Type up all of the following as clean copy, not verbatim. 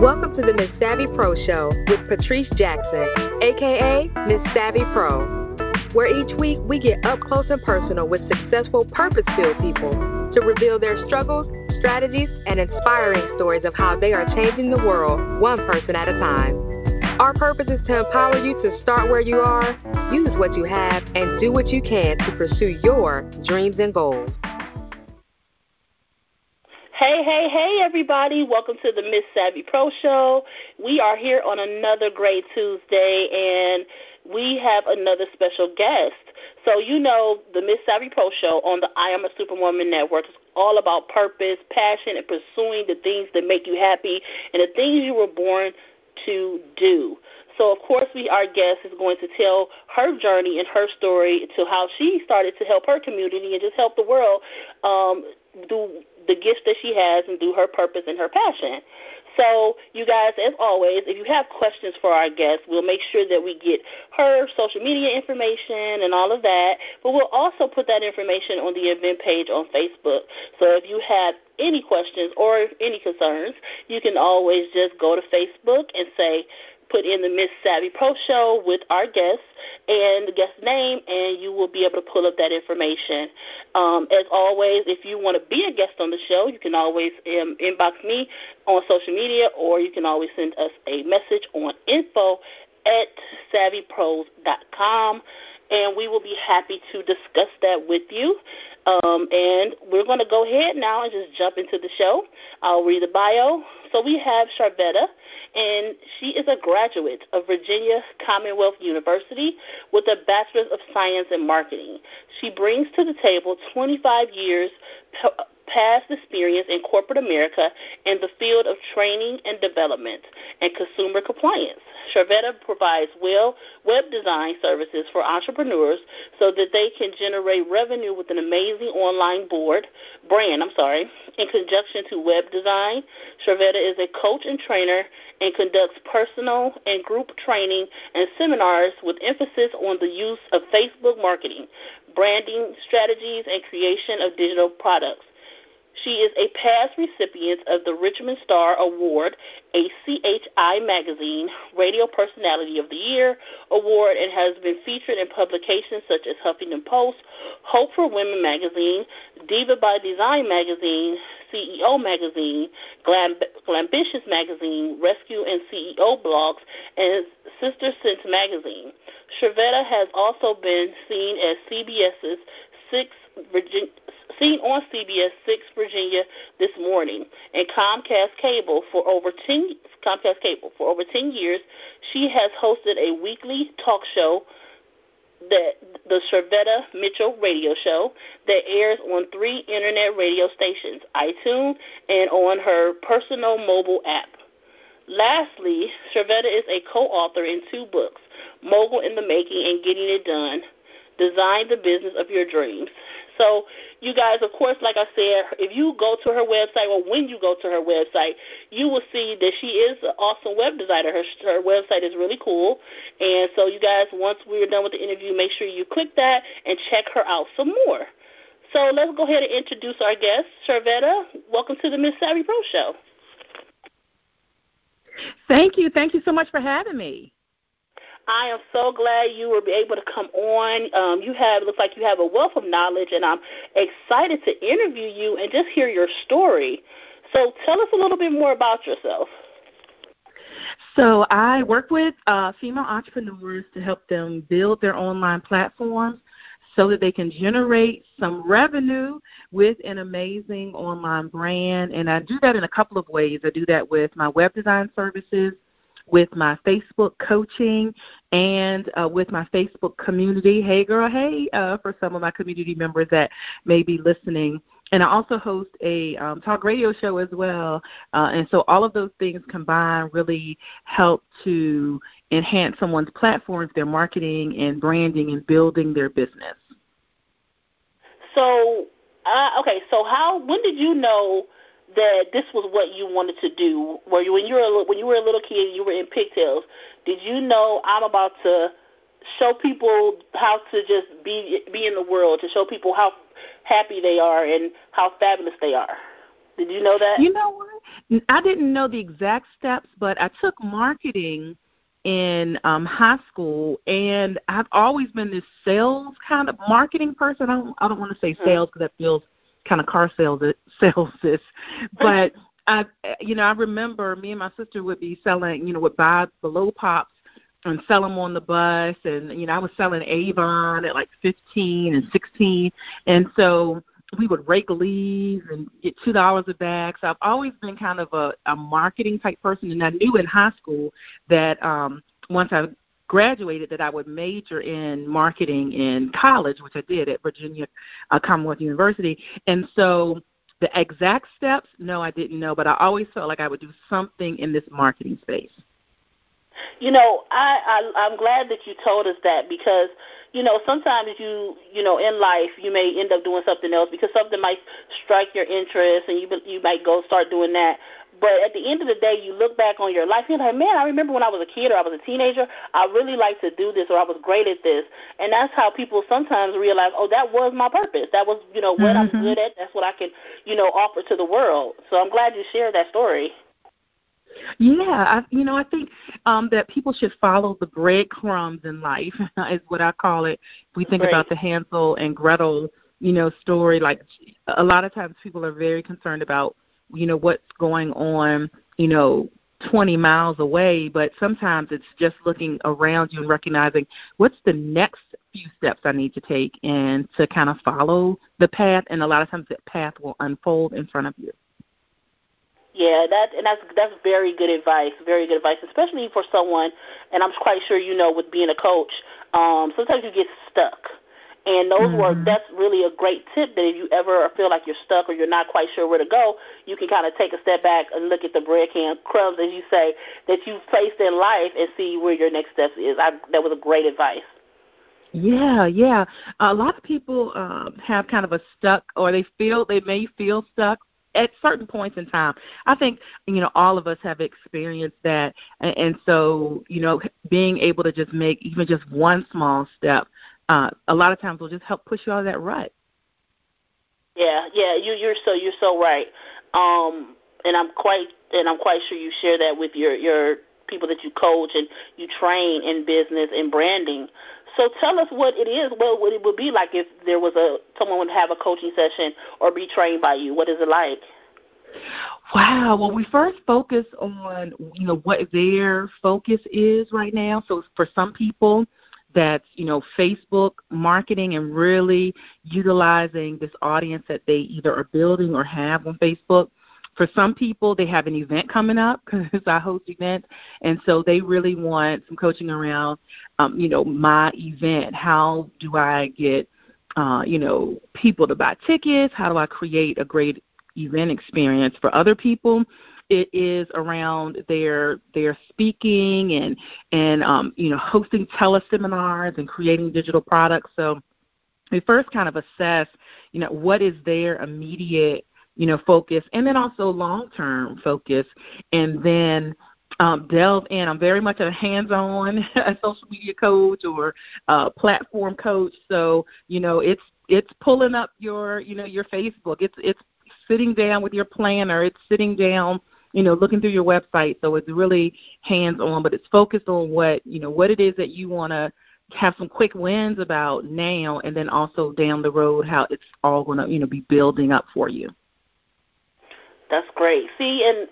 Welcome to the Miss Savvy Pro Show with Patrice Jackson, aka Miss Savvy Pro, where each week we get up close and personal with successful, purpose-filled people to reveal their struggles, strategies, and inspiring stories of how they are changing the world one person at a time. Our purpose is to empower you to start where you are, use what you have, and do what you can to pursue your dreams and goals. Hey, everybody. Welcome to the Miss Savvy Pro Show. We are here on another great Tuesday, and we have another special guest. So you know the Miss Savvy Pro Show on the I Am a Superwoman Network is all about purpose, passion, and pursuing the things that make you happy and the things you were born to do. So, of course, our guest is going to tell her journey and her story to how she started to help her community and just help the world do the gifts that she has and do her purpose and her passion. So, you guys, as always, if you have questions for our guest, we'll make sure that we get her social media information and all of that, but we'll also put that information on the event page on Facebook. So if you have any questions or any concerns, you can always just go to Facebook and put in the Miss Savvy Pro Show with our guest and the guest's name, and you will be able to pull up that information. As always, if you want to be a guest on the show, you can always inbox me on social media, or you can always send us a message on info@savvypros.com, and we will be happy to discuss that with you. And we're going to go ahead now and just jump into the show. I'll read the bio. So we have Sharvette, and she is a graduate of Virginia Commonwealth University with a Bachelor's of Science in Marketing. She brings to the table 25 years past experience in corporate America in the field of training and development and consumer compliance. Sharvette provides web design services for entrepreneurs so that they can generate revenue with an amazing online brand, in conjunction to web design. Sharvette is a coach and trainer and conducts personal and group training and seminars with emphasis on the use of Facebook marketing, branding strategies, and creation of digital products. She is a past recipient of the Richmond Star Award, a CHI Magazine Radio Personality of the Year Award, and has been featured in publications such as Huffington Post, Hope for Women Magazine, Diva by Design Magazine, CEO Magazine, Glambitious Magazine, Rescue and CEO Blogs, and Sister Sense Magazine. Sharvette has also been seen on CBS 6 Virginia this morning, and Comcast Cable for over 10 years, she has hosted a weekly talk show, the Sharvette Mitchell Radio Show, that airs on 3 internet radio stations, iTunes, and on her personal mobile app. Lastly, Sharvette is a co-author in 2 books, Mogul in the Making and Getting It Done, Design the Business of Your Dreams. So you guys, of course, like I said, if you go to her website, or when you go to her website, you will see that she is an awesome web designer. Her website is really cool. And so you guys, once we're done with the interview, make sure you click that and check her out some more. So let's go ahead and introduce our guest, Sharvette. Welcome to the Miss Savvy Pro Show. Thank you. Thank you so much for having me. I am so glad you were able to come on. You have a wealth of knowledge, and I'm excited to interview you and just hear your story. So tell us a little bit more about yourself. So I work with female entrepreneurs to help them build their online platforms so that they can generate some revenue with an amazing online brand. And I do that in a couple of ways. I do that with my web design services, with my Facebook coaching, and with my Facebook community. Hey, girl, hey, for some of my community members that may be listening. And I also host a talk radio show as well. And so all of those things combined really help to enhance someone's platforms, their marketing and branding, and building their business. So, when did you know that this was what you wanted to do? When you were a little kid and you were in pigtails, did you know, I'm about to show people how to just be in the world, to show people how happy they are and how fabulous they are? Did you know that? You know what? I didn't know the exact steps, but I took marketing in high school, and I've always been this sales kind of marketing person. I don't want to say sales because that feels kind of car sales-ish, but I remember me and my sister would be selling, would buy Blow Pops and sell them on the bus, and I was selling Avon at like 15 and 16, and so we would rake leaves and get $2 a bag. So I've always been kind of a marketing type person, and I knew in high school that once I graduated that I would major in marketing in college, which I did at Virginia Commonwealth University. And so the exact steps, no, I didn't know, but I always felt like I would do something in this marketing space. I'm glad that you told us that because, sometimes you in life you may end up doing something else because something might strike your interest and you might go start doing that. But at the end of the day, you look back on your life and you're like, man, I remember when I was a kid or I was a teenager, I really liked to do this or I was great at this. And that's how people sometimes realize, oh, that was my purpose. That was, what I'm good at. That's what I can, offer to the world. So I'm glad you shared that story. Yeah, I think that people should follow the breadcrumbs in life is what I call it. If we think about the Hansel and Gretel, story, like a lot of times people are very concerned about, what's going on, 20 miles away, but sometimes it's just looking around you and recognizing what's the next few steps I need to take and to kind of follow the path, and a lot of times that path will unfold in front of you. Yeah, that's very good advice, especially for someone, and I'm quite sure with being a coach, sometimes you get stuck. And those that's really a great tip that if you ever feel like you're stuck or you're not quite sure where to go, you can kind of take a step back and look at the breadcrumbs, as you say, that you've placed in life and see where your next step is. That was a great advice. Yeah. A lot of people have kind of a stuck, or they may feel stuck at certain points in time. I think, all of us have experienced that. And so, being able to just make even just one small step, a lot of times will just help push you out of that rut. Yeah, you're so right. And I'm quite sure you share that with your people that you coach and you train in business and branding. So tell us what it is, what it would be like if there was someone would have a coaching session or be trained by you. What is it like? Wow. Well, we first focus on, what their focus is right now. So for some people, that's, Facebook marketing and really utilizing this audience that they either are building or have on Facebook. For some people, they have an event coming up because I host events, and so they really want some coaching around, my event. How do I get, people to buy tickets? How do I create a great event experience? For other people, it is around their speaking and hosting teleseminars and creating digital products. So we first kind of assess, what is their immediate focus, and then also long-term focus, and then delve in. I'm very much a hands-on social media coach or platform coach. So, it's pulling up your Facebook. It's sitting down with your planner. It's sitting down, looking through your website. So it's really hands-on, but it's focused on what it is that you want to have some quick wins about now, and then also down the road how it's all going to, be building up for you. That's great. See, and,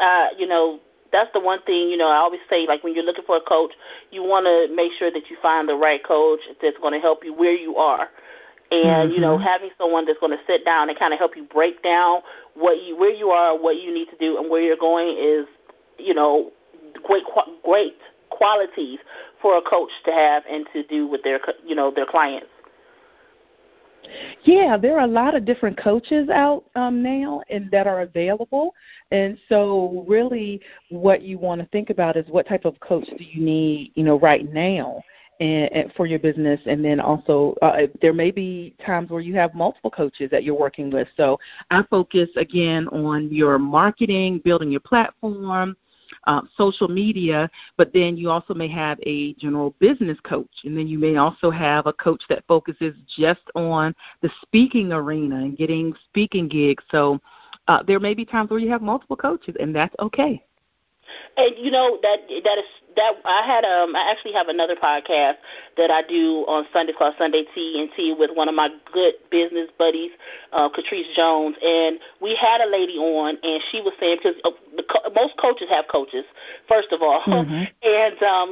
that's the one thing, I always say, like, when you're looking for a coach, you want to make sure that you find the right coach that's going to help you where you are. And, having someone that's going to sit down and kind of help you break down where you are, what you need to do, and where you're going is, great qualities for a coach to have and to do with their, their clients. Yeah, there are a lot of different coaches out now and that are available. And so really what you want to think about is what type of coach do you need, right now and for your business. And then also there may be times where you have multiple coaches that you're working with. So I focus, again, on your marketing, building your platform, social media, but then you also may have a general business coach, and then you may also have a coach that focuses just on the speaking arena and getting speaking gigs. So There may be times where you have multiple coaches, and that's okay. And you know that I had I actually have another podcast that I do on Sunday called Sunday TNT with one of my good business buddies, Catrice Jones, and we had a lady on, and she was saying because most coaches have coaches, first of all, and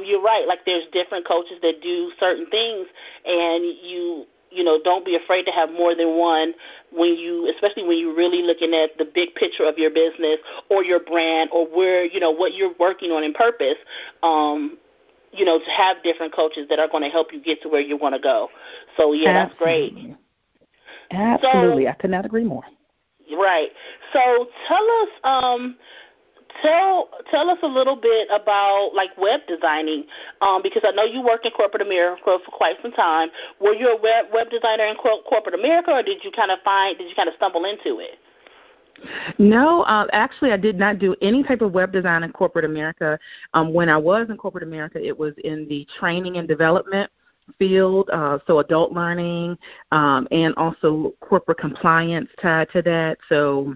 you're right, like there's different coaches that do certain things, and you know, don't be afraid to have more than one when you, especially when you're really looking at the big picture of your business or your brand or where, you know, what you're working on in purpose, you know, to have different coaches that are going to help you get to where you want to go. So, yeah, Absolutely. That's great. Absolutely. So, I could not agree more. Right. So tell us, Tell us a little bit about, like, web designing, because I know you worked in corporate America for quite some time. Were you a web designer in corporate America, or did you kind of stumble into it? No, actually, I did not do any type of web design in corporate America. When I was in corporate America, it was in the training and development field, so adult learning, and also corporate compliance tied to that. So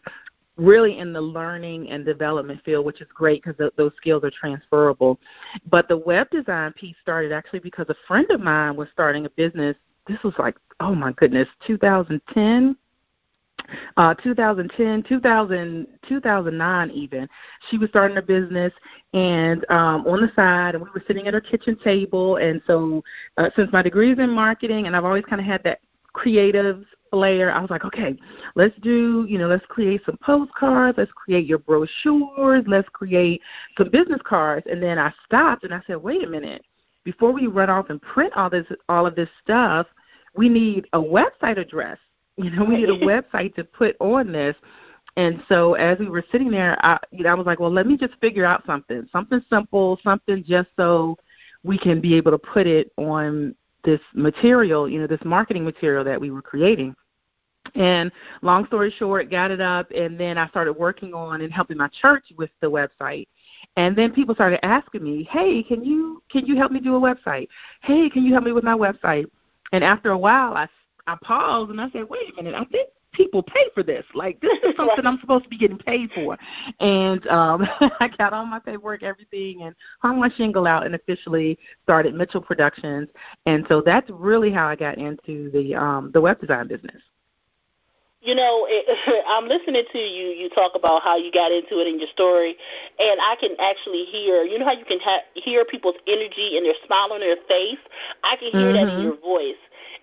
really in the learning and development field, which is great because those skills are transferable. But the web design piece started actually because a friend of mine was starting a business. This was like, oh, my goodness, 2009 even. She was starting a business and on the side, and we were sitting at her kitchen table. And so since my degree is in marketing and I've always kind of had that creative layer, I was like, okay, let's create some postcards, let's create your brochures, let's create some business cards. And then I stopped and I said, wait a minute, before we run off and print all of this stuff, we need a website address. You know, we need a website to put on this. And so as we were sitting there, I was like, well, let me just figure out something simple, something just so we can be able to put it on this material, you know, this marketing material that we were creating. And long story short, got it up, and then I started working on and helping my church with the website. And then people started asking me, hey, can you help me do a website? Hey, can you help me with my website? And after a while, I paused, and I said, wait a minute, I think people pay for this. Like, this is something I'm supposed to be getting paid for. And I got all my paperwork, everything, and hung my shingle out and officially started Mitchell Productions. And so that's really how I got into the web design business. You know, I'm listening to you talk about how you got into it in your story, and I can actually hear, you know how you can hear people's energy and their smile on their face? I can hear that in your voice.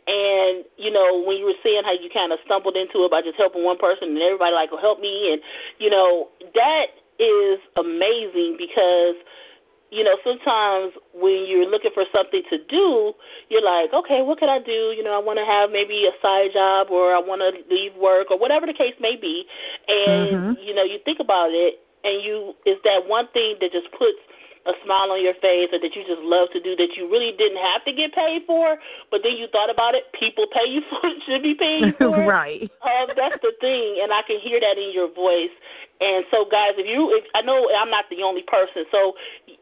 And, you know, when you were saying how you kind of stumbled into it by just helping one person and everybody like, oh, help me. And, you know, that is amazing because, you know, sometimes when you're looking for something to do, you're like, okay, what could I do? You know, I want to have maybe a side job or I want to leave work or whatever the case may be. And, you know, you think about it and it's that one thing that just puts a smile on your face or that you just love to do that you really didn't have to get paid for, but then you thought about it, people pay you for it, should be paying you for it. Right. That's the thing, and I can hear that in your voice. And so, guys, if I know I'm not the only person, so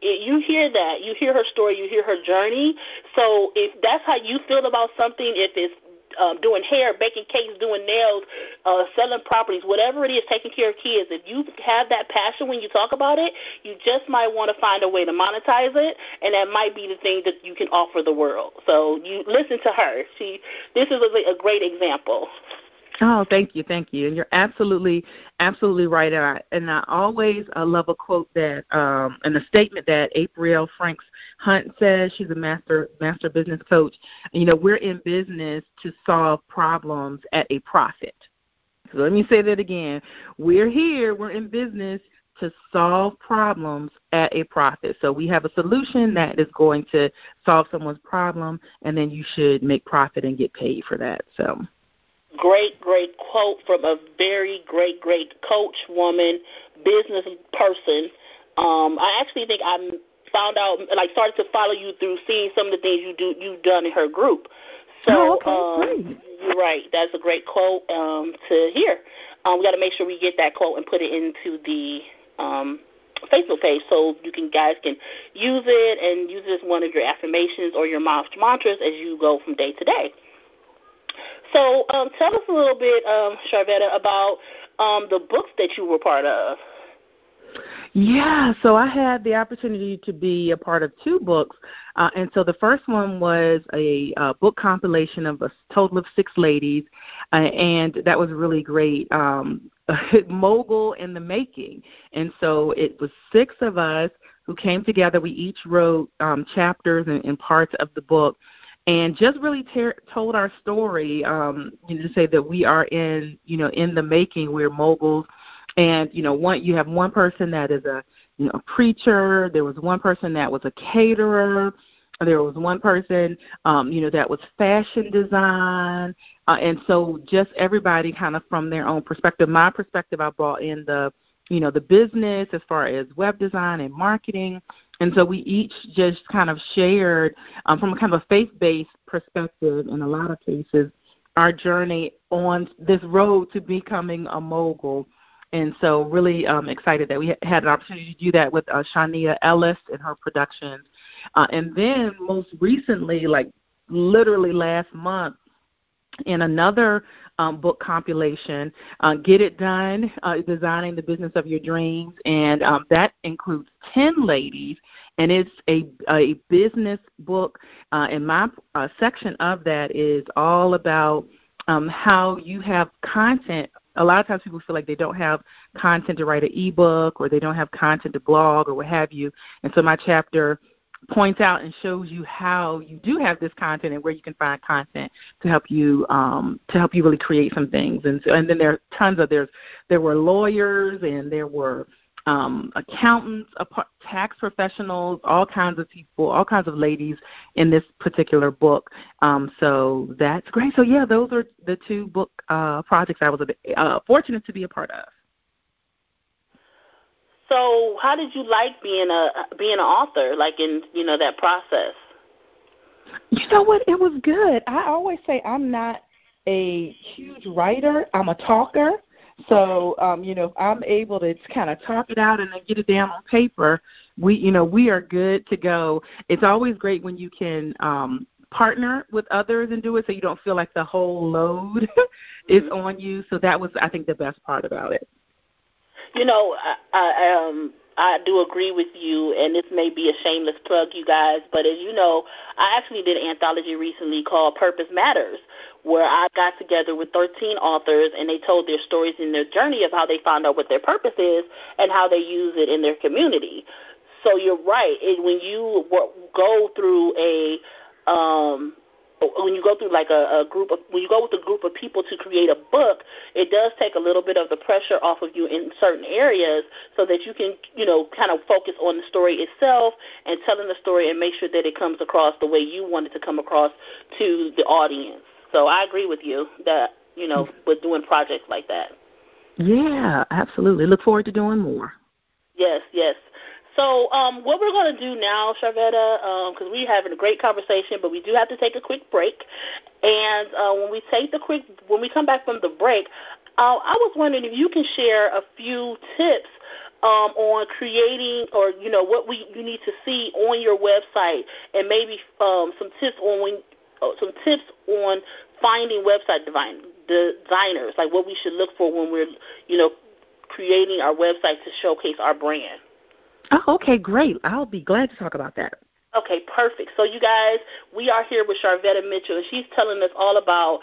you hear that. You hear her story. You hear her journey. So if that's how you feel about something, if it's doing hair, baking cakes, doing nails, selling properties, whatever it is, taking care of kids, if you have that passion when you talk about it, you just might want to find a way to monetize it, and that might be the thing that you can offer the world. So you listen to her. This is a great example. Oh, thank you. And you're absolutely right. And I always love a quote that and a statement that April Franks Hunt says. She's a master business coach. And, you know, we're in business to solve problems at a profit. So let me say that again. We're in business to solve problems at a profit. So we have a solution that is going to solve someone's problem, and then you should make profit and get paid for that. So Great quote from a very great coach, woman, business person. I actually think I found out, like, started to follow you through seeing some of the things you've done in her group. So, okay, you're right. That's a great quote to hear. We got to make sure we get that quote and put it into the Facebook page so you guys can use it and use it as one of your affirmations or your mantras as you go from day to day. So tell us a little bit, Sharvette, about the books that you were part of. Yeah, so I had the opportunity to be a part of two books. And so the first one was a book compilation of a total of six ladies, and that was really great. Mogul in the Making. And so it was six of us who came together. We each wrote chapters and parts of the book, and just really told our story, to say that we are in the making. We're moguls. And, you have one person that is a preacher. There was one person that was a caterer. There was one person, that was fashion design. And so just everybody kind of from their own perspective. My perspective, I brought in the business as far as web design and marketing. And so we each just kind of shared from a kind of a faith-based perspective in a lot of cases our journey on this road to becoming a mogul. And so really excited that we had an opportunity to do that with Shania Ellis and her productions. And then most recently, like literally last month, in another book compilation, Get It Done, Designing the Business of Your Dreams. And that includes 10 ladies, and it's a business book. And my section of that is all about how you have content. A lot of times people feel like they don't have content to write an ebook, or they don't have content to blog or what have you. And so my chapter points out and shows you how you do have this content and where you can find content to help you really create some things. And so, and then there are tons of there were lawyers, and there were accountants, tax professionals, all kinds of people, all kinds of ladies in this particular book. So that's great. So, yeah, those are the two book projects I was fortunate to be a part of. So how did you like being an author, like in, that process? You know what? It was good. I always say I'm not a huge writer. I'm a talker. So, I'm able to kind of talk it out and then get it down on paper. We are good to go. It's always great when you can partner with others and do it, so you don't feel like the whole load is on you. So that was, I think, the best part about it. I do agree with you, and this may be a shameless plug, you guys, but as you know, I actually did an anthology recently called Purpose Matters, where I got together with 13 authors, and they told their stories and their journey of how they found out what their purpose is and how they use it in their community. So you're right. When you go through with a group of people to create a book, it does take a little bit of the pressure off of you in certain areas, so that you can, kind of focus on the story itself and telling the story and make sure that it comes across the way you want it to come across to the audience. So I agree with you that, with doing projects like that. Yeah, absolutely. Look forward to doing more. Yes, yes. So what we're going to do now, Sharvette, because we're having a great conversation, but we do have to take a quick break. And when we come back from the break, I was wondering if you can share a few tips on creating, or you need to see on your website, and maybe some tips on finding website designers, like what we should look for when we're creating our website to showcase our brand. Oh, okay, great. I'll be glad to talk about that. Okay, perfect. So, you guys, we are here with Sharvette Mitchell, and she's telling us all about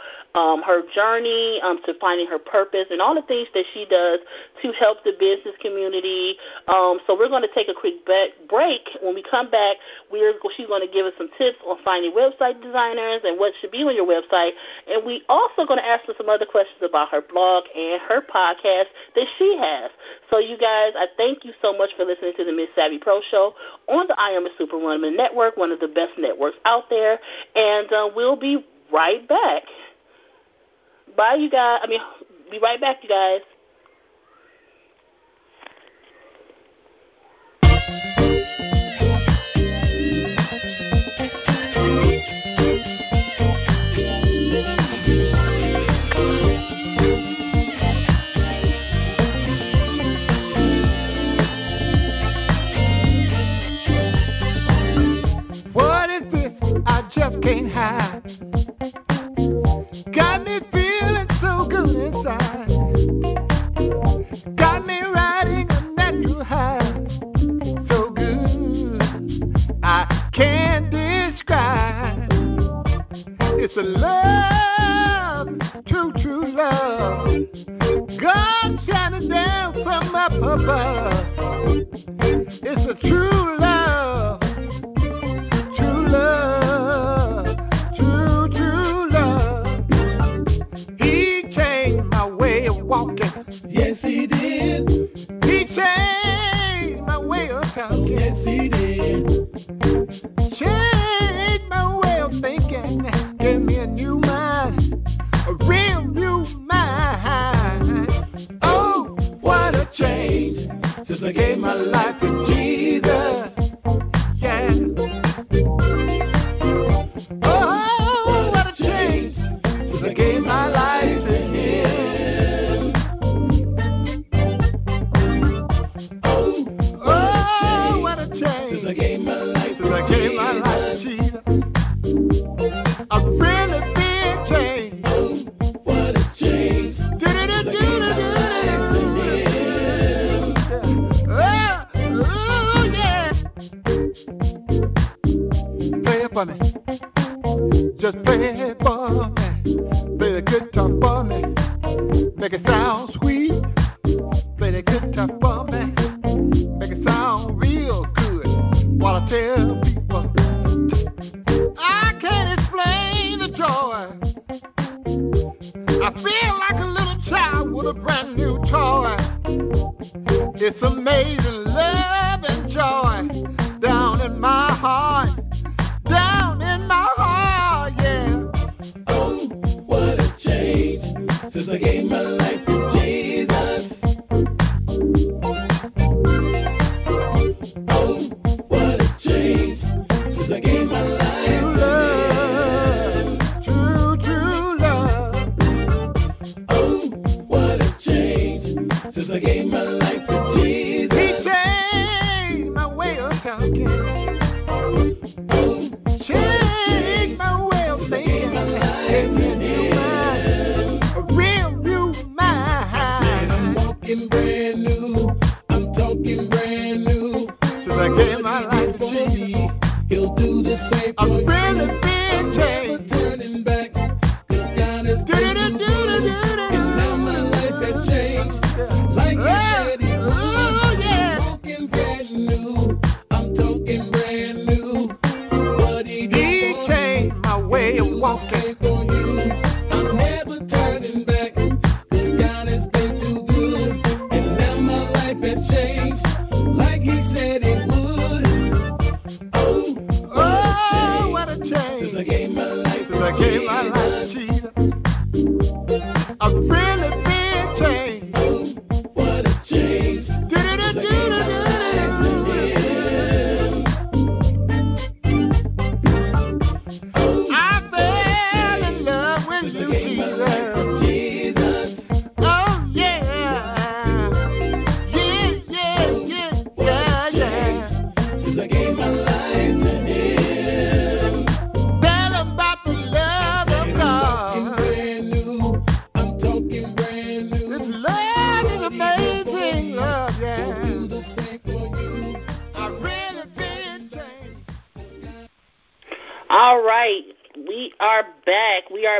her journey to finding her purpose and all the things that she does to help the business community. So we're going to take a quick break. When we come back, she's going to give us some tips on finding website designers and what should be on your website. And we also going to ask her some other questions about her blog and her podcast that she has. So, you guys, I thank you so much for listening to the Miss Savvy Pro Show on the I Am a Superwoman Network, one of the best networks out there, and we'll be right back. Bye, you guys. Be right back, you guys. Just can't hide. Got me above. God's shining down from up above. It's a true love, true love, true, true love. He changed my way of walking. Yes, he did. He changed my way of talking. Yes, he did. Changed my way of thinking. Gave me a new mind, a real new mind. Oh, what a change since I gave my life to Jesus. Just play it for me, play the guitar for me, make it sound sweet. Play the guitar for me, make it sound real good. While I tell people, I can't explain the joy. I feel like a little child with a brand new toy. It's amazing love and joy down in my heart. I gave my life to Jesus. Oh, what a change since I gave my life to love, true, true love. Oh, what a change since I gave my life to Jesus. He changed my way of talking.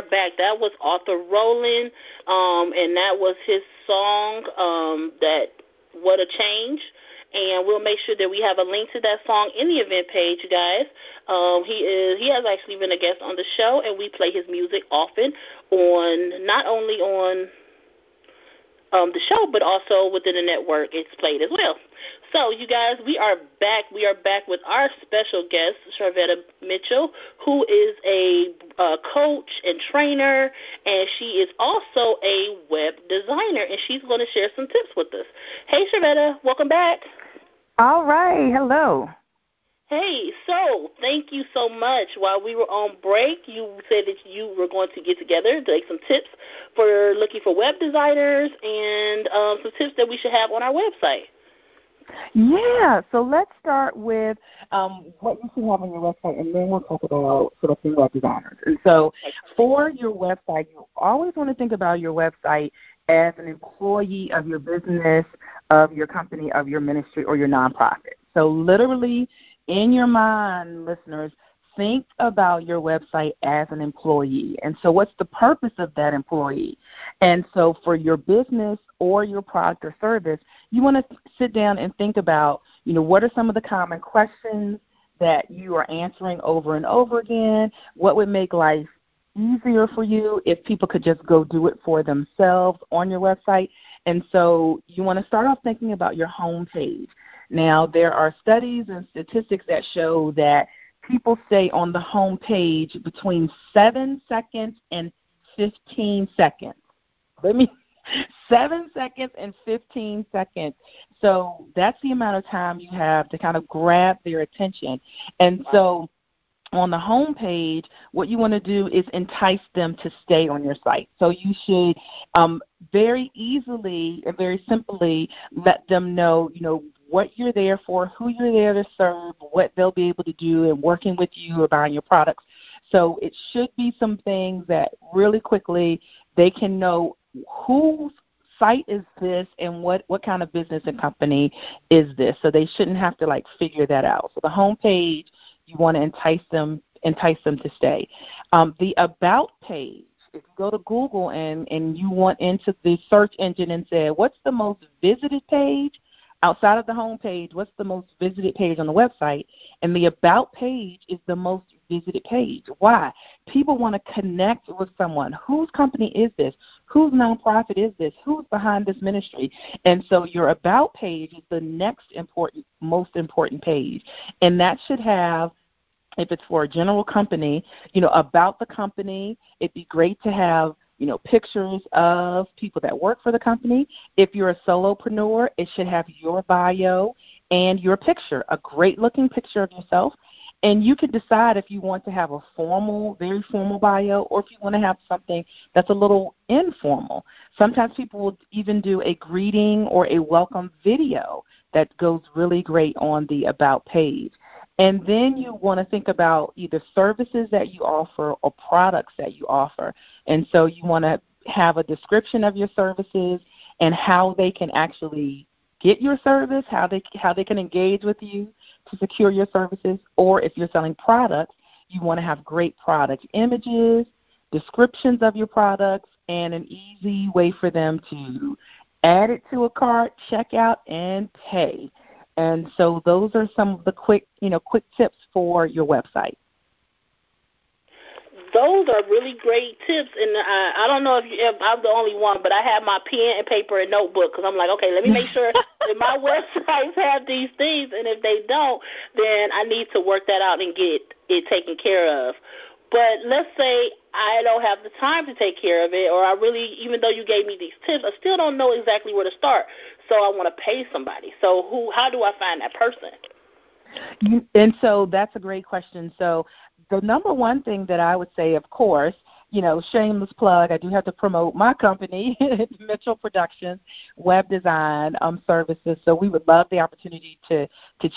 Back. That was Arthur Rowland, and that was his song, that What a Change. And we'll make sure that we have a link to that song in the event page, you guys. He has actually been a guest on the show, and we play his music often on, not only on the show, but also within the network it's played as well. So, you guys, we are back. We are back with our special guest, Sharvette Mitchell, who is a coach and trainer, and she is also a web designer, and she's going to share some tips with us. Hey, Sharvette, welcome back. All right. Hello. Hey, so thank you so much. While we were on break, you said that you were going to get together to take some tips for looking for web designers and some tips that we should have on our website. Yeah, so let's start with what you should have on your website, and then we'll talk about sort of web designers. And so for your website, you always want to think about your website as an employee of your business, of your company, of your ministry, or your nonprofit. So literally in your mind, listeners, think about your website as an employee. And so what's the purpose of that employee? And so for your business or your product or service, you want to sit down and think about, you know, what are some of the common questions that you are answering over and over again? What would make life easier for you if people could just go do it for themselves on your website? And so you want to start off thinking about your home page. Now, there are studies and statistics that show that people stay on the home page between 7 seconds and 15 seconds. 7 seconds and 15 seconds. So that's the amount of time you have to kind of grab their attention. And so on the home page, what you want to do is entice them to stay on your site. So you should very easily and very simply let them know, you know, what you're there for, who you're there to serve, what they'll be able to do in working with you or buying your products. So it should be some things that really quickly they can know whose site is this and what kind of business and company is this. So they shouldn't have to, like, figure that out. So the home page, you want to entice them to stay. The About page, if you go to Google and you went into the search engine and said, what's the most visited page outside of the home page? What's the most visited page on the website? And the About page is the most visited page. Why? People want to connect with someone. Whose company is this? Whose nonprofit is this? Who's behind this ministry? And so your About page is the next important, most important page. And that should have, if it's for a general company, you know, about the company. It'd be great to have, you know, pictures of people that work for the company. If you're a solopreneur, it should have your bio and your picture, a great-looking picture of yourself. And you can decide if you want to have a formal, very formal bio, or if you want to have something that's a little informal. Sometimes people will even do a greeting or a welcome video that goes really great on the About page. And then you want to think about either services that you offer or products that you offer. And so you want to have a description of your services and how they can actually get your service, how they can engage with you to secure your services. Or if you're selling products, you want to have great product images, descriptions of your products, and an easy way for them to add it to a cart, check out, and pay. And so those are some of the quick tips for your website. Those are really great tips, and I don't know if I'm the only one, but I have my pen and paper and notebook because I'm like, okay, let me make sure that my websites have these things, and if they don't, then I need to work that out and get it taken care of. But let's say I don't have the time to take care of it, or I really, even though you gave me these tips, I still don't know exactly where to start. So I want to pay somebody. So how do I find that person? And so that's a great question. So the number one thing that I would say, of course, you know, shameless plug, I do have to promote my company, Mitchell Productions, web design services. So we would love the opportunity to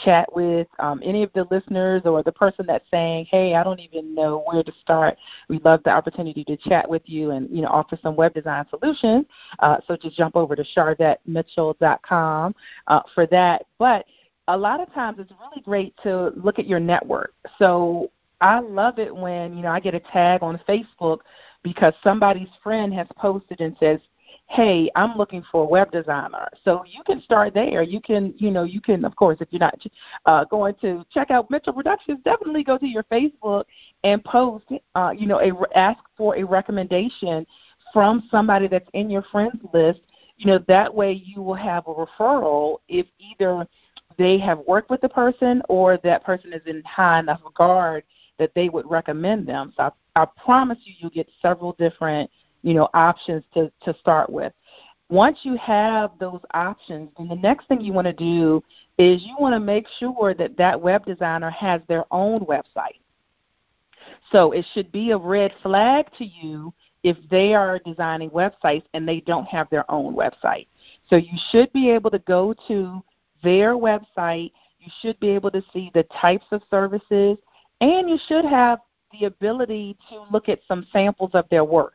chat with any of the listeners or the person that's saying, hey, I don't even know where to start. We'd love the opportunity to chat with you and, you know, offer some web design solutions. So just jump over to SharvetteMitchell.com for that. But a lot of times it's really great to look at your network. So I love it when, you know, I get a tag on Facebook because somebody's friend has posted and says, hey, I'm looking for a web designer. So you can start there. You can, of course, if you're not going to check out Mitchell Productions, definitely go to your Facebook and post, ask for a recommendation from somebody that's in your friends list. You know, that way you will have a referral if either they have worked with the person or that person is in high enough regard that they would recommend them. So I promise you, you'll get several different, you know, options to start with. Once you have those options, then the next thing you want to do is you want to make sure that web designer has their own website. So it should be a red flag to you if they are designing websites and they don't have their own website. So you should be able to go to their website. You should be able to see the types of services, and you should have the ability to look at some samples of their work.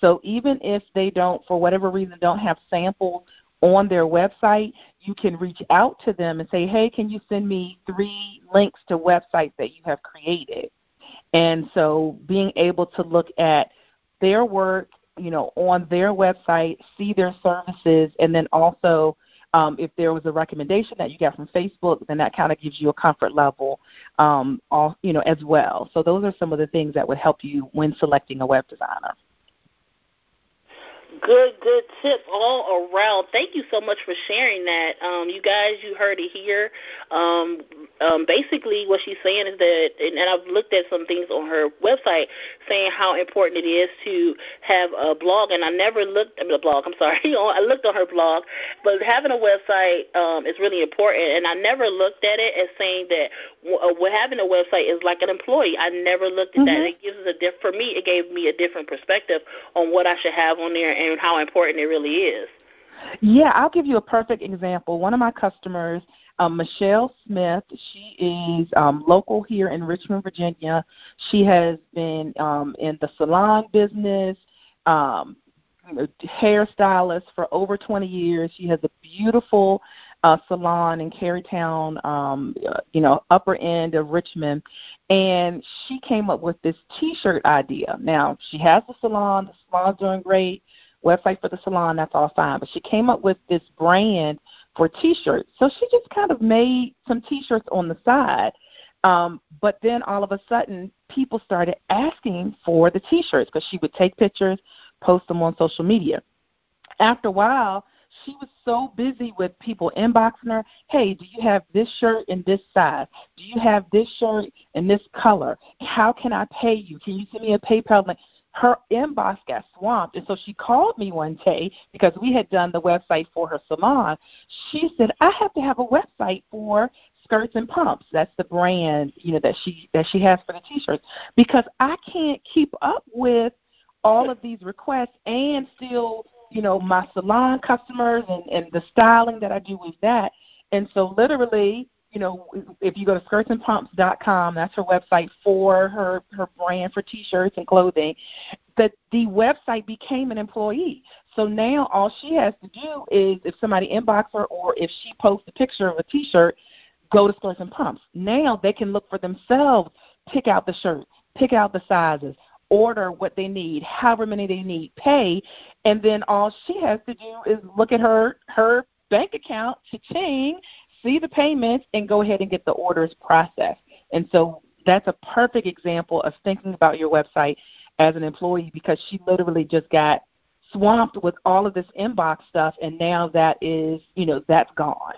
So even if they don't, for whatever reason, don't have samples on their website, you can reach out to them and say, hey, can you send me 3 links to websites that you have created? And so being able to look at their work, you know, on their website, see their services, and then also if there was a recommendation that you got from Facebook, then that kind of gives you a comfort level as well. So those are some of the things that would help you when selecting a web designer. Good tip all around. Thank you so much for sharing that. You guys, you heard it here. Basically what she's saying is that, and I've looked at some things on her website saying how important it is to have a blog, and I looked on her blog, but having a website is really important, and I never looked at it as saying that having a website is like an employee. I never looked at that. It gave me a different perspective on what I should have on there and how important it really is. Yeah, I'll give you a perfect example. One of my customers, Michelle Smith, she is local here in Richmond, Virginia. She has been in the salon business, hairstylist for over 20 years. She has a beautiful salon in Carytown, upper end of Richmond, and she came up with this T-shirt idea. Now, she has the salon. The salon's doing great. Website for the salon, that's all fine. But she came up with this brand for T-shirts. So she just kind of made some T-shirts on the side. But then all of a sudden, people started asking for the T-shirts because she would take pictures, post them on social media. After a while, she was so busy with people inboxing her, hey, do you have this shirt in this size? Do you have this shirt in this color? How can I pay you? Can you send me a PayPal link? Her inbox got swamped, and so she called me one day because we had done the website for her salon. She said, I have to have a website for Skirts and Pumps. That's the brand, that she has for the T-shirts, because I can't keep up with all of these requests and still – my salon customers and the styling that I do with that. And so literally, if you go to skirtsandpumps.com, that's her website for her brand for T-shirts and clothing, that the website became an employee. So now all she has to do is if somebody inboxes her or if she posts a picture of a T-shirt, go to Skirts and Pumps. Now they can look for themselves, pick out the shirt, pick out the sizes, order what they need, however many they need, pay, and then all she has to do is look at her bank account, cha-ching, see the payments, and go ahead and get the orders processed. And so that's a perfect example of thinking about your website as an employee, because she literally just got swamped with all of this inbox stuff, and now that is, that's gone.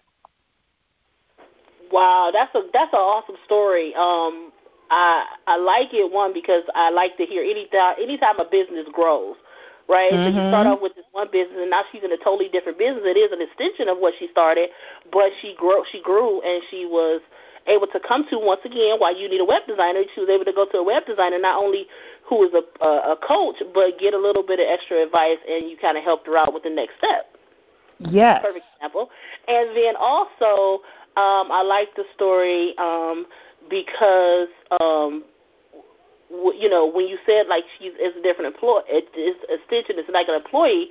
Wow, that's an awesome story. I like it, one, because I like to hear anytime a business grows, right? Mm-hmm. So you start off with this one business, and now she's in a totally different business. It is an extension of what she started, but she grew, and she was able to come to, once again, why you need a web designer. She was able to go to a web designer, not only who is a coach, but get a little bit of extra advice, and you kind of helped her out with the next step. Yes. Perfect example. And then also, I like the story because, when you said, like, it's a different employee, it's extension, it's like an employee,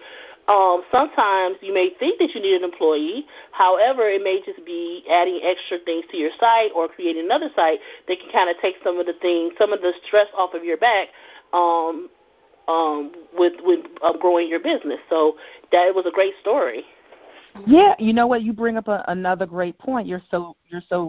sometimes you may think that you need an employee. However, it may just be adding extra things to your site or creating another site that can kind of take some of the things, some of the stress off of your back with growing your business. So that was a great story. Yeah, you know what? You bring up another great point. You're so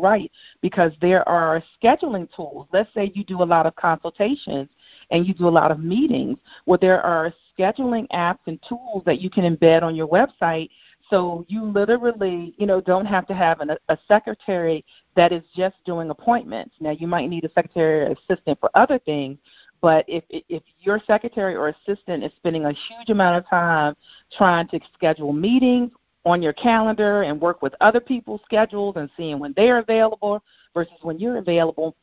right, because there are scheduling tools. Let's say you do a lot of consultations and you do a lot of meetings. Well, there are scheduling apps and tools that you can embed on your website, so you literally, don't have to have a secretary that is just doing appointments. Now, you might need a secretary or assistant for other things. But if your secretary or assistant is spending a huge amount of time trying to schedule meetings on your calendar and work with other people's schedules and seeing when they're available versus when you're available,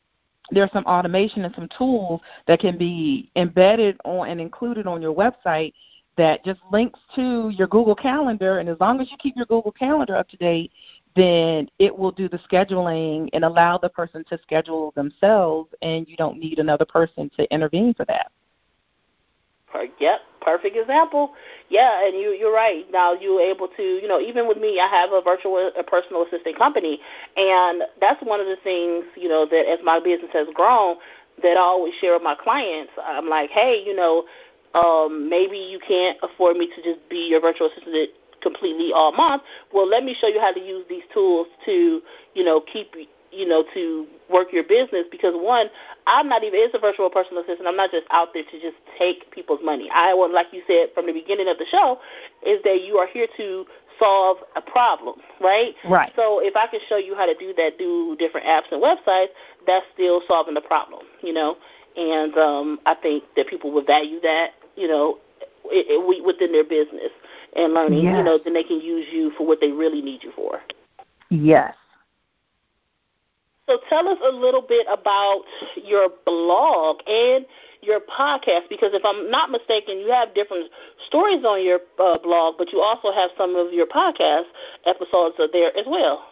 there's some automation and some tools that can be embedded on and included on your website that just links to your Google Calendar. And as long as you keep your Google Calendar up to date, then it will do the scheduling and allow the person to schedule themselves, and you don't need another person to intervene for that. Yep, perfect example. Yeah, and you're right. Now you're able to, even with me, I have a personal assistant company, and that's one of the things, that as my business has grown, that I always share with my clients. I'm like, hey, you know, maybe you can't afford me to just be your virtual assistant completely all month. Well, let me show you how to use these tools to, you know, keep, you know, to work your business, because one, I'm not even, as a virtual personal assistant, I'm not just out there to just take people's money. I want, like you said from the beginning of the show, is that you are here to solve a problem, right? Right. So if I can show you how to do that, do different apps and websites, that's still solving the problem, you know? And I think that people would value that, you know, within their business and learning, yes, you know, then they can use you for what they really need you for. Yes. So tell us a little bit about your blog and your podcast, because if I'm not mistaken, you have different stories on your blog, but you also have some of your podcast episodes are there as well.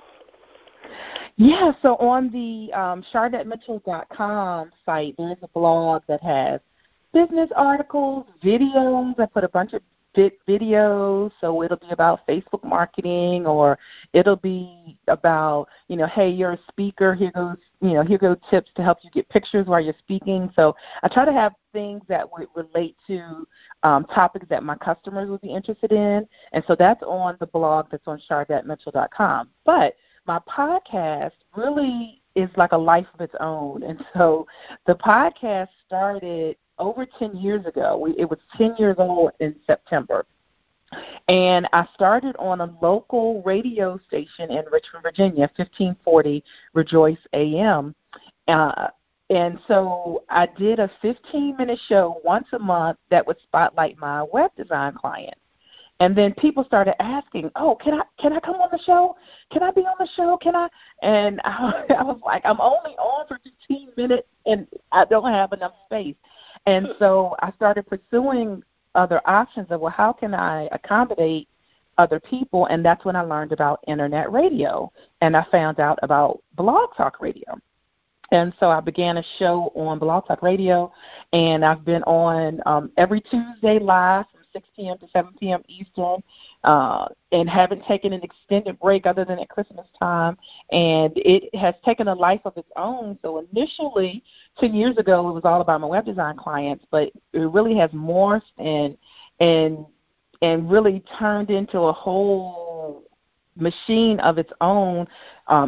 Yeah, so on the SharvetteMitchell.com site, there's a blog that has business articles, videos. I put a bunch of videos, so it'll be about Facebook marketing, or it'll be about, you know, hey, you're a speaker, here goes, you know, here go tips to help you get pictures while you're speaking. So I try to have things that would relate to topics that my customers would be interested in, and so that's on the blog that's on SharvetteMitchell.com. But my podcast really is like a life of its own, and so the podcast started over 10 years ago. It was 10 years old in September. And I started on a local radio station in Richmond, Virginia, 1540 Rejoice AM. And so I did a 15-minute show once a month that would spotlight my web design clients. And then people started asking, oh, can I come on the show? Can I be on the show? Can I? And I was like, I'm only on for 15 minutes, and I don't have enough space. And so I started pursuing other options of, well, how can I accommodate other people? And that's when I learned about internet radio, and I found out about Blog Talk Radio. And so I began a show on Blog Talk Radio, and I've been on every Tuesday live, 6 p.m. to 7 p.m. Eastern, and haven't taken an extended break other than at Christmas time. And it has taken a life of its own. So initially, 10 years ago, it was all about my web design clients, but it really has morphed and really turned into a whole machine of its own,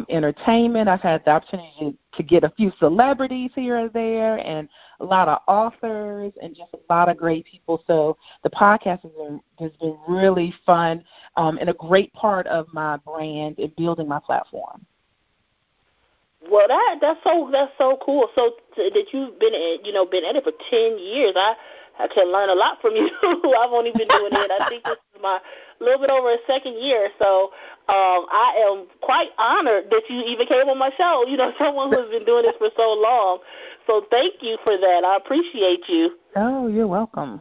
entertainment. I've had the opportunity to get a few celebrities here and there, and a lot of authors, and just a lot of great people. So the podcast has been really fun, and a great part of my brand and building my platform. Well, that's so cool. So that you've been at it for 10 years. I can learn a lot from you. I've only been doing it, I think this is my little bit over a second year. So I am quite honored that you even came on my show, you know, someone who's been doing this for so long. So thank you for that. I appreciate you. Oh, you're welcome.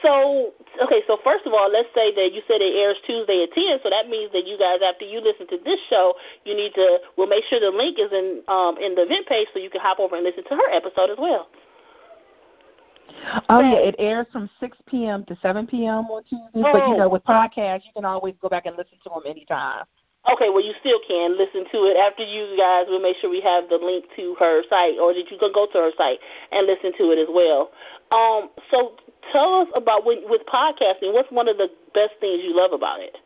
So, okay, so first of all, let's say that you said it airs Tuesday at 10, so that means that you guys, after you listen to this show, you need to, we'll make sure the link is in the event page so you can hop over and listen to her episode as well. Oh, yeah, it airs from 6 p.m. to 7 p.m. on Tuesdays, but, you know, with podcasts, you can always go back and listen to them anytime. Okay, well, you still can listen to it after you guys. We'll make sure we have the link to her site, or that you can go to her site and listen to it as well. So tell us about, with podcasting, what's one of the best things you love about it?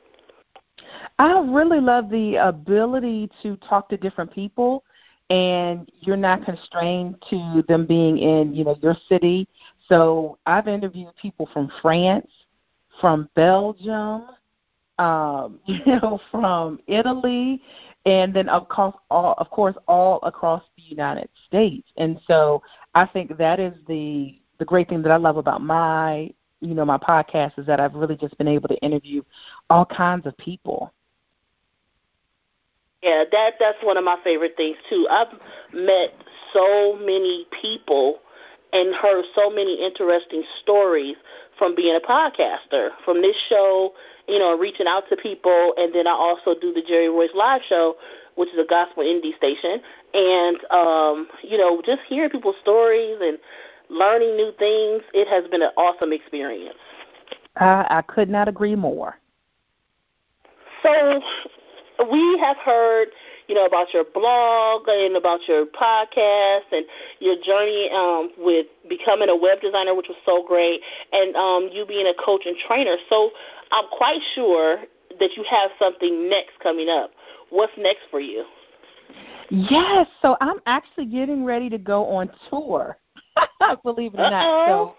I really love the ability to talk to different people, and you're not constrained to them being in, you know, your city. So I've interviewed people from France, from Belgium, from Italy, and then of course all across the United States. And so I think that is the great thing that I love about my podcast, is that I've really just been able to interview all kinds of people. Yeah, that's one of my favorite things too. I've met so many people and heard so many interesting stories from being a podcaster, from this show, you know, reaching out to people. And then I also do the Jerry Royce Live Show, which is a gospel indie station. And, you know, just hearing people's stories and learning new things, it has been an awesome experience. I could not agree more. So we have heard, you know, about your blog and about your podcast and your journey with becoming a web designer, which was so great, and you being a coach and trainer. So I'm quite sure that you have something next coming up. What's next for you? Yes, so I'm actually getting ready to go on tour, believe it or not. So,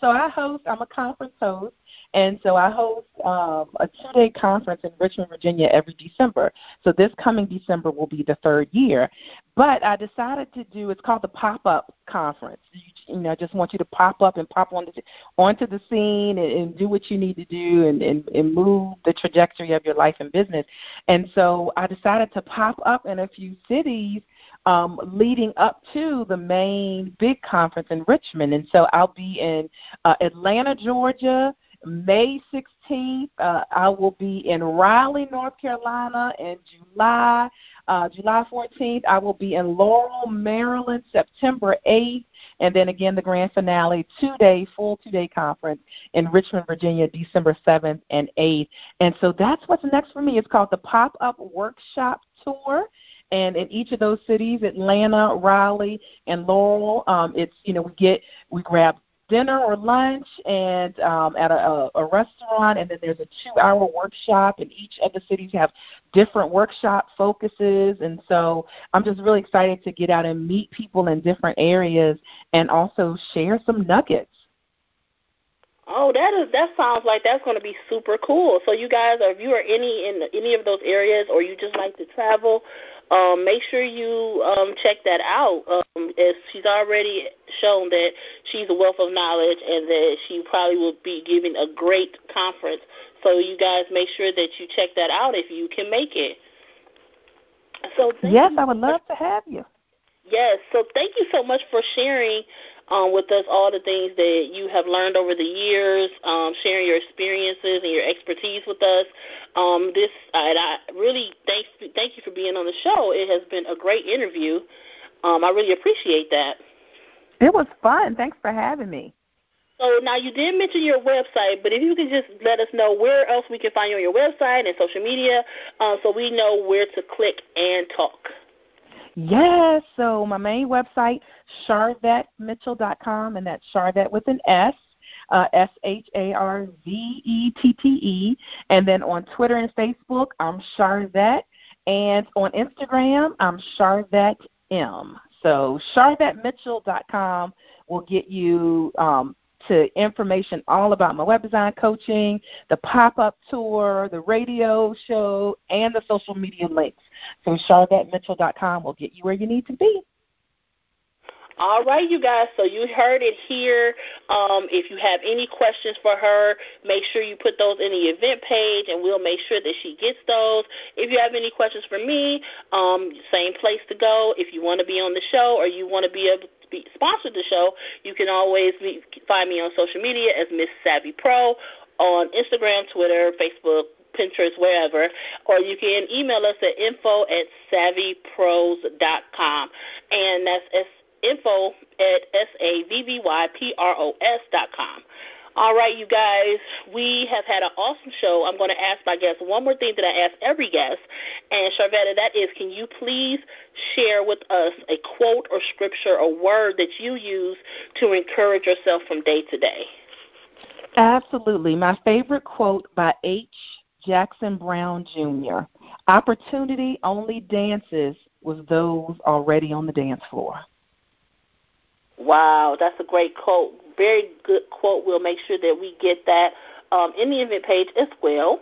so I'm a conference host, and so I host a two-day conference in Richmond, Virginia every December. So this coming December will be the third year. But I decided to do, it's called the pop-up conference. You know, I just want you to pop up and pop onto the scene and do what you need to do and move the trajectory of your life and business. And so I decided to pop up in a few cities leading up to the main big conference in Richmond. And so I'll be in Atlanta, Georgia, May 16th, I will be in Raleigh, North Carolina in July. July 14th, I will be in Laurel, Maryland, September 8th, and then again the grand finale, full two-day conference in Richmond, Virginia, December 7th and 8th. And so that's what's next for me. It's called the Pop-Up Workshop Tour. And in each of those cities, Atlanta, Raleigh, and Laurel, it's, you know, we grab dinner or lunch and at a restaurant, and then there's a 2-hour workshop, and each of the cities have different workshop focuses. And so I'm just really excited to get out and meet people in different areas and also share some nuggets. Oh, that sounds like that's going to be super cool. So you guys, if you are in any of those areas or you just like to travel, make sure you check that out. As she's already shown that she's a wealth of knowledge and that she probably will be giving a great conference. So you guys make sure that you check that out if you can make it. So yes, I would love to have you. Yes, so thank you so much for sharing with us all the things that you have learned over the years, sharing your experiences and your expertise with us. And I really thank you for being on the show. It has been a great interview. I really appreciate that. It was fun. Thanks for having me. So now you did mention your website, but if you could just let us know where else we can find you on your website and social media so we know where to click and talk. Yes, so my main website, SharvetteMitchell.com, and that's Sharvette with an S, S-H-A-R-V-E-T-T-E. And then on Twitter and Facebook, I'm Sharvette. And on Instagram, I'm Sharvette M. So SharvetteMitchell.com will get you to information all about my web design coaching, the pop-up tour, the radio show, and the social media links. So SharvetteMitchell.com will get you where you need to be. All right, you guys, so you heard it here. If you have any questions for her, make sure you put those in the event page, and we'll make sure that she gets those. If you have any questions for me, same place to go. If you want to be on the show or you want to be able sponsored the show, you can always find me on social media as Miss Savvy Pro on Instagram, Twitter, Facebook, Pinterest, wherever, or you can email us at info@savvypros.com, and that's info@savvypros.com. All right, you guys, we have had an awesome show. I'm going to ask my guests one more thing that I ask every guest, and Sharvette, that is, can you please share with us a quote or scripture or word that you use to encourage yourself from day to day? Absolutely. My favorite quote by H. Jackson Brown, Jr., "Opportunity only dances with those already on the dance floor." Wow, that's a great quote. Very good quote. We'll make sure that we get that in the event page as well.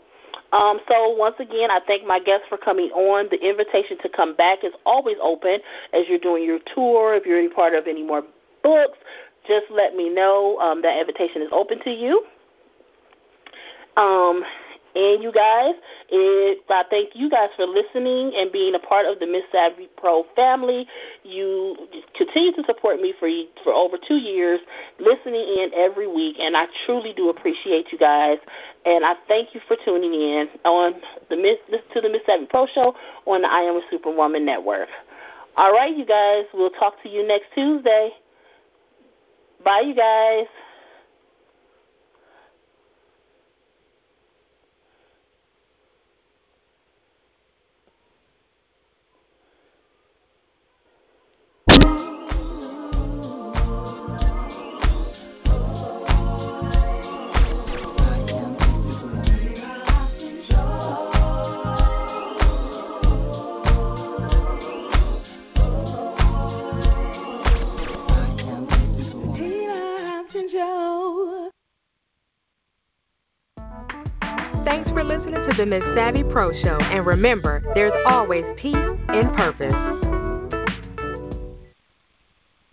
So once again, I thank my guests for coming on. The invitation to come back is always open as you're doing your tour. If you're any part of any more books, just let me know. That invitation is open to you. And you guys, I thank you guys for listening and being a part of the Miss Savvy Pro family. You continue to support me for over 2 years, listening in every week, and I truly do appreciate you guys. And I thank you for tuning in to the Miss Savvy Pro Show on the I Am a Superwoman Network. All right, you guys, we'll talk to you next Tuesday. Bye, you guys. Thanks for listening to the Miss Savvy Pro Show. And remember, there's always peace and purpose.